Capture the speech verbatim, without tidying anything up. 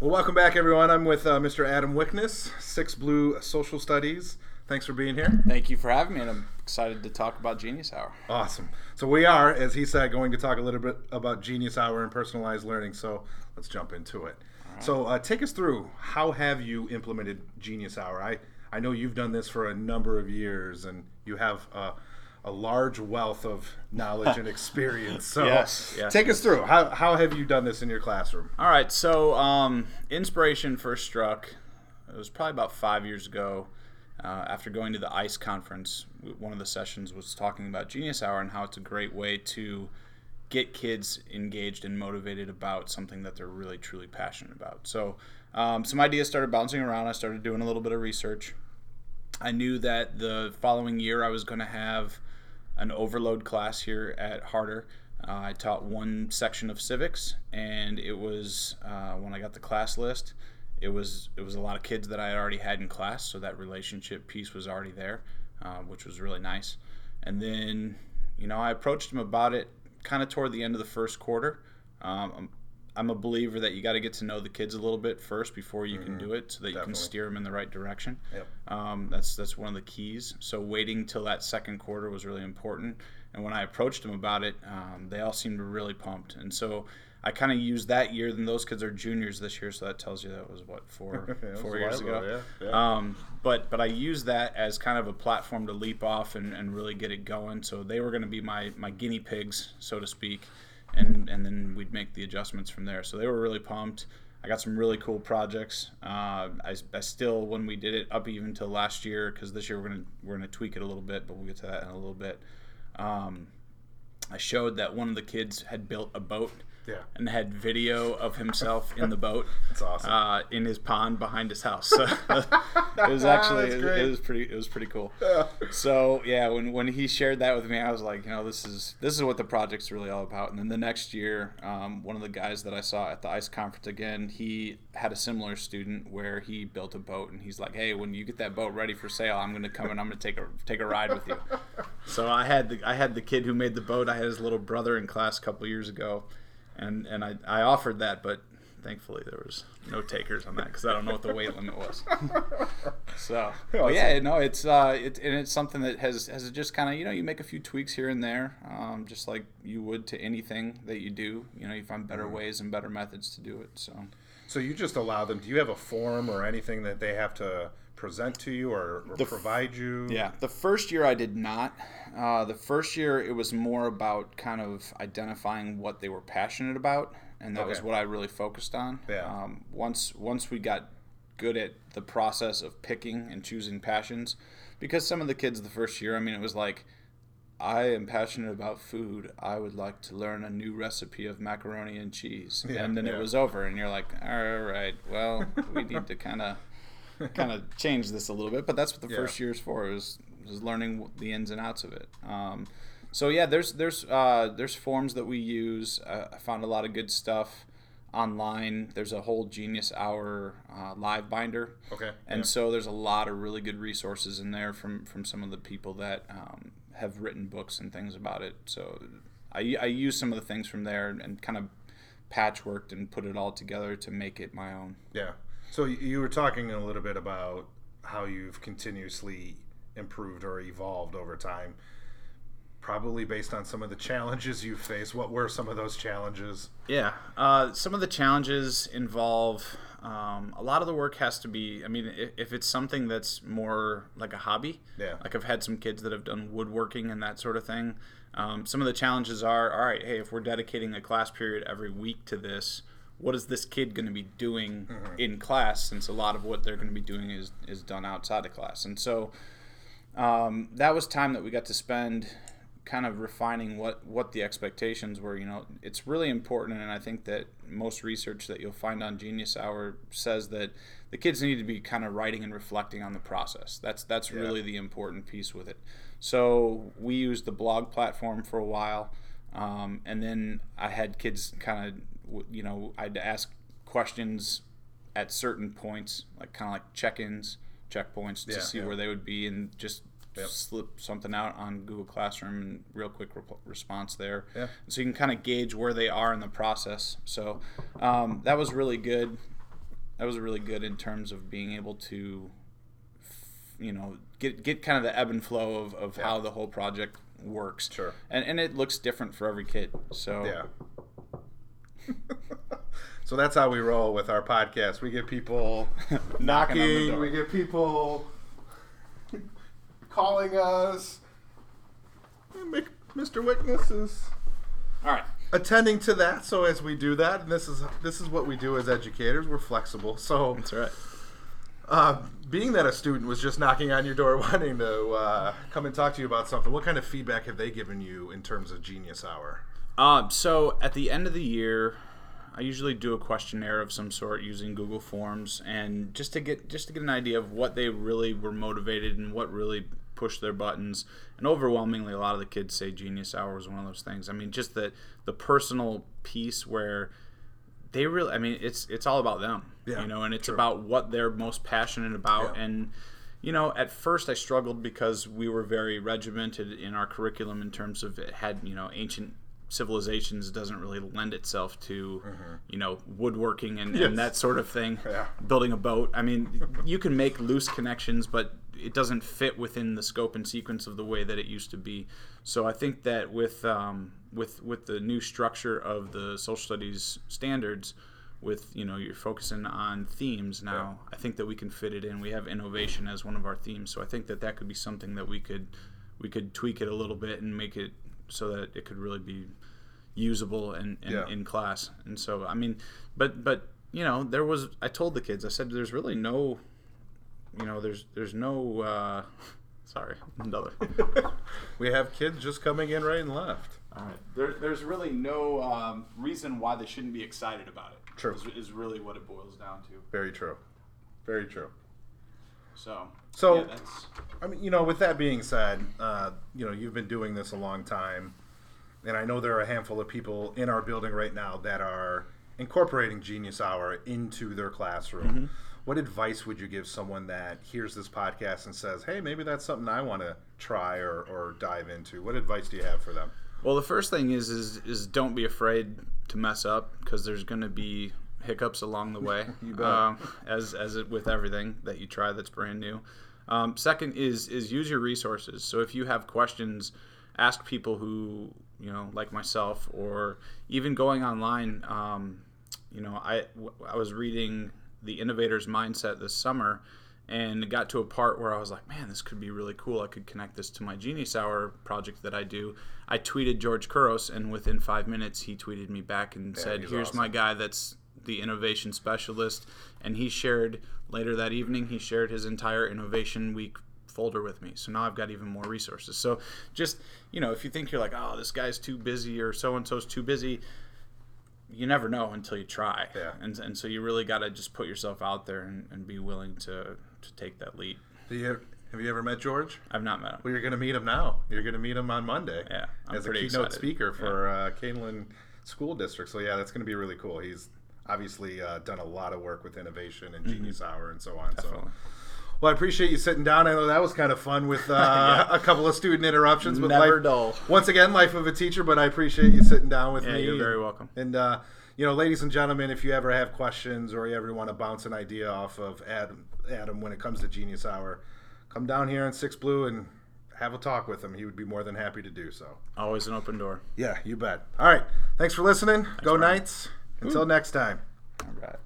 Well, welcome back, everyone. I'm with uh, Mister Adam Wickness, Six Blue Social Studies. Thanks for being here. Thank you for having me, and I'm excited to talk about Genius Hour. Awesome. So we are, as he said, going to talk a little bit about Genius Hour and personalized learning, so let's jump into it. Right. So uh, take us through, how have you implemented Genius Hour? I, I know you've done this for a number of years, and you have uh, a large wealth of knowledge and experience. So yes. yeah. Take us through. How, how have you done this in your classroom? All right. So um, inspiration first struck, it was probably about five years ago. Uh, after going to the ICE conference, one of the sessions was talking about Genius Hour and how it's a great way to get kids engaged and motivated about something that they're really, truly passionate about. So um, some ideas started bouncing around. I started doing a little bit of research. I knew that the following year I was going to have an overload class here at Harder. Uh, I taught one section of civics, and it was, uh, when I got the class list, it was it was a lot of kids that I had already had in class, so that relationship piece was already there, uh, which was really nice. And then, you know, I approached them about it kind of toward the end of the first quarter. Um, I'm, I'm a believer that you got to get to know the kids a little bit first before you mm-hmm. can do it, so that Definitely. You can steer them in the right direction. Yep. Um, that's that's one of the keys. So waiting till that second quarter was really important. And when I approached them about it, um, they all seemed really pumped. And so I kind of used that year. Then those kids are juniors this year, so that tells you that was what four four years ago. Yeah, yeah. Um, but but I used that as kind of a platform to leap off and, and really get it going. So they were going to be my my guinea pigs, so to speak, and and then we'd make the adjustments from there. So they were really pumped. I got some really cool projects. Uh, I, I still, when we did it up even to last year, because this year we're gonna we're gonna tweak it a little bit, but we'll get to that in a little bit. Um, I showed that one of the kids had built a boat. Yeah. And had video of himself in the boat. That's awesome. Uh, in his pond behind his house. So it was actually it, it was pretty it was pretty cool. Yeah. So yeah, when when he shared that with me, I was like, you know, this is this is what the project's really all about. And then the next year, um, one of the guys that I saw at the ICE conference again, he had a similar student where he built a boat, and he's like, hey, when you get that boat ready for sale, I'm gonna come and I'm gonna take a take a ride with you. So I had the I had the kid who made the boat. I had his little brother in class a couple years ago. And and I, I offered that, but thankfully there was no takers on that because I don't know what the weight limit was. So, well, yeah, no, it's uh, it, and it's something that has has just kind of, you know, you make a few tweaks here and there, um, just like you would to anything that you do. You know, you find better ways and better methods to do it. So, so you just allow them. Do you have a form or anything that they have to present to you or, or the, provide you? Yeah, the first year I did not. Uh, the first year it was more about kind of identifying what they were passionate about, and that okay. was what I really focused on. Yeah. Um, once once we got good at the process of picking and choosing passions, because some of the kids the first year, I mean, it was like, I am passionate about food. I would like to learn a new recipe of macaroni and cheese. Yeah, and then yeah. it was over, and you're like, all right, well, we need to kind of kind of change this a little bit, but that's what the yeah. first year's for, is is learning the ins and outs of it. Um, so yeah, there's there's uh, there's forms that we use. Uh, I found a lot of good stuff online. There's a whole Genius Hour uh, live binder. Okay. And yeah. so there's a lot of really good resources in there from from some of the people that um, have written books and things about it. So I I use some of the things from there and kind of patchworked and put it all together to make it my own. Yeah. So you were talking a little bit about how you've continuously improved or evolved over time, probably based on some of the challenges you faced. What were some of those challenges? Yeah, uh, some of the challenges involve um, a lot of the work has to be, I mean, if it's something that's more like a hobby, yeah. like I've had some kids that have done woodworking and that sort of thing. Um, some of the challenges are, all right, hey, if we're dedicating a class period every week to this, what is this kid going to be doing mm-hmm. in class, since a lot of what they're going to be doing is, is done outside of class. And so um, that was time that we got to spend kind of refining what, what the expectations were. You know, it's really important, and I think that most research that you'll find on Genius Hour says that the kids need to be kind of writing and reflecting on the process. That's, that's yeah. really the important piece with it. So we used the blog platform for a while, um, and then I had kids kind of, you know, I'd ask questions at certain points, like kind of like check-ins, checkpoints, to yeah, see yeah. where they would be, and just yep. slip something out on Google Classroom and real quick re- response there. Yeah. So you can kind of gauge where they are in the process. So um, that was really good. that was really good in terms of being able to, you know, get get kind of the ebb and flow of, of yeah. how the whole project works. Sure. And and it looks different for every kid. So yeah. So that's how we roll with our podcast. We get people knocking, knocking on the door. We get people calling us. Mister Wickness is all right attending to that. So as we do that, and this is this is what we do as educators. We're flexible. So that's right. Uh, being that a student was just knocking on your door wanting to uh, come and talk to you about something, what kind of feedback have they given you in terms of Genius Hour? Um, so at the end of the year, I usually do a questionnaire of some sort using Google Forms, and just to get just to get an idea of what they really were motivated and what really pushed their buttons. And overwhelmingly, a lot of the kids say Genius Hour is one of those things. I mean, just the the personal piece where they really, I mean, it's it's all about them, yeah, you know, and it's true. About what they're most passionate about. Yeah. And you know, at first I struggled because we were very regimented in our curriculum in terms of it had, you know, ancient civilizations doesn't really lend itself to, mm-hmm. you know, woodworking and, yes. and that sort of thing, yeah. building a boat. I mean, you can make loose connections, but it doesn't fit within the scope and sequence of the way that it used to be. So I think that with um, with with the new structure of the social studies standards, with, you know, you're focusing on themes now, yeah. I think that we can fit it in. We have innovation as one of our themes, so I think that that could be something that we could we could tweak it a little bit and make it so that it could really be usable in, in, yeah. in class. And so, I mean, but, but you know, there was, I told the kids, I said, there's really no, you know, there's there's no, uh, sorry, another. We have kids just coming in right and left. All right. There, there's really no um, reason why they shouldn't be excited about it. True. Is, is really what it boils down to. Very true. Very true. So, so yeah, that's... I mean, you know, with that being said, uh, you know, you've been doing this a long time, and I know there are a handful of people in our building right now that are incorporating Genius Hour into their classroom. Mm-hmm. What advice would you give someone that hears this podcast and says, hey, maybe that's something I want to try or, or dive into? What advice do you have for them? Well, the first thing is is, is don't be afraid to mess up, because there's going to be hiccups along the way, um, as as it, with everything that you try that's brand new. Um, second is is use your resources. So if you have questions, ask people who, you know, like myself, or even going online. Um, you know, I, w- I was reading The Innovator's Mindset this summer, and got to a part where I was like, man, this could be really cool. I could connect this to my Genius Hour project that I do. I tweeted George Kuros, and within five minutes he tweeted me back and yeah, said, here's awesome. My guy that's the innovation specialist, and he shared later that evening he shared his entire innovation week folder with me. So now I've got even more resources. So just, you know, if you think you're like, oh, this guy's too busy or so and so's too busy, you never know until you try. Yeah. And and so you really got to just put yourself out there and, and be willing to to take that leap. Do you have, have you ever met George? I've not met him. Well, you're going to meet him now. You're going to meet him on Monday. Yeah. I'm as a keynote excited. Speaker for yeah. uh, Caneland School District. So yeah, that's going to be really cool. He's obviously uh, done a lot of work with innovation and Genius mm-hmm. Hour and so on. Definitely. So, well, I appreciate you sitting down. I know that was kind of fun with uh, yeah. a couple of student interruptions. But never life, dull. Once again, life of a teacher, but I appreciate you sitting down with yeah, me. You're very welcome. And, uh, you know, ladies and gentlemen, if you ever have questions or you ever want to bounce an idea off of Adam, Adam when it comes to Genius Hour, come down here on Six Blue and have a talk with him. He would be more than happy to do so. Always an open door. Yeah, you bet. All right. Thanks for listening. Thanks, Go Brian. Knights. Until next time. All right.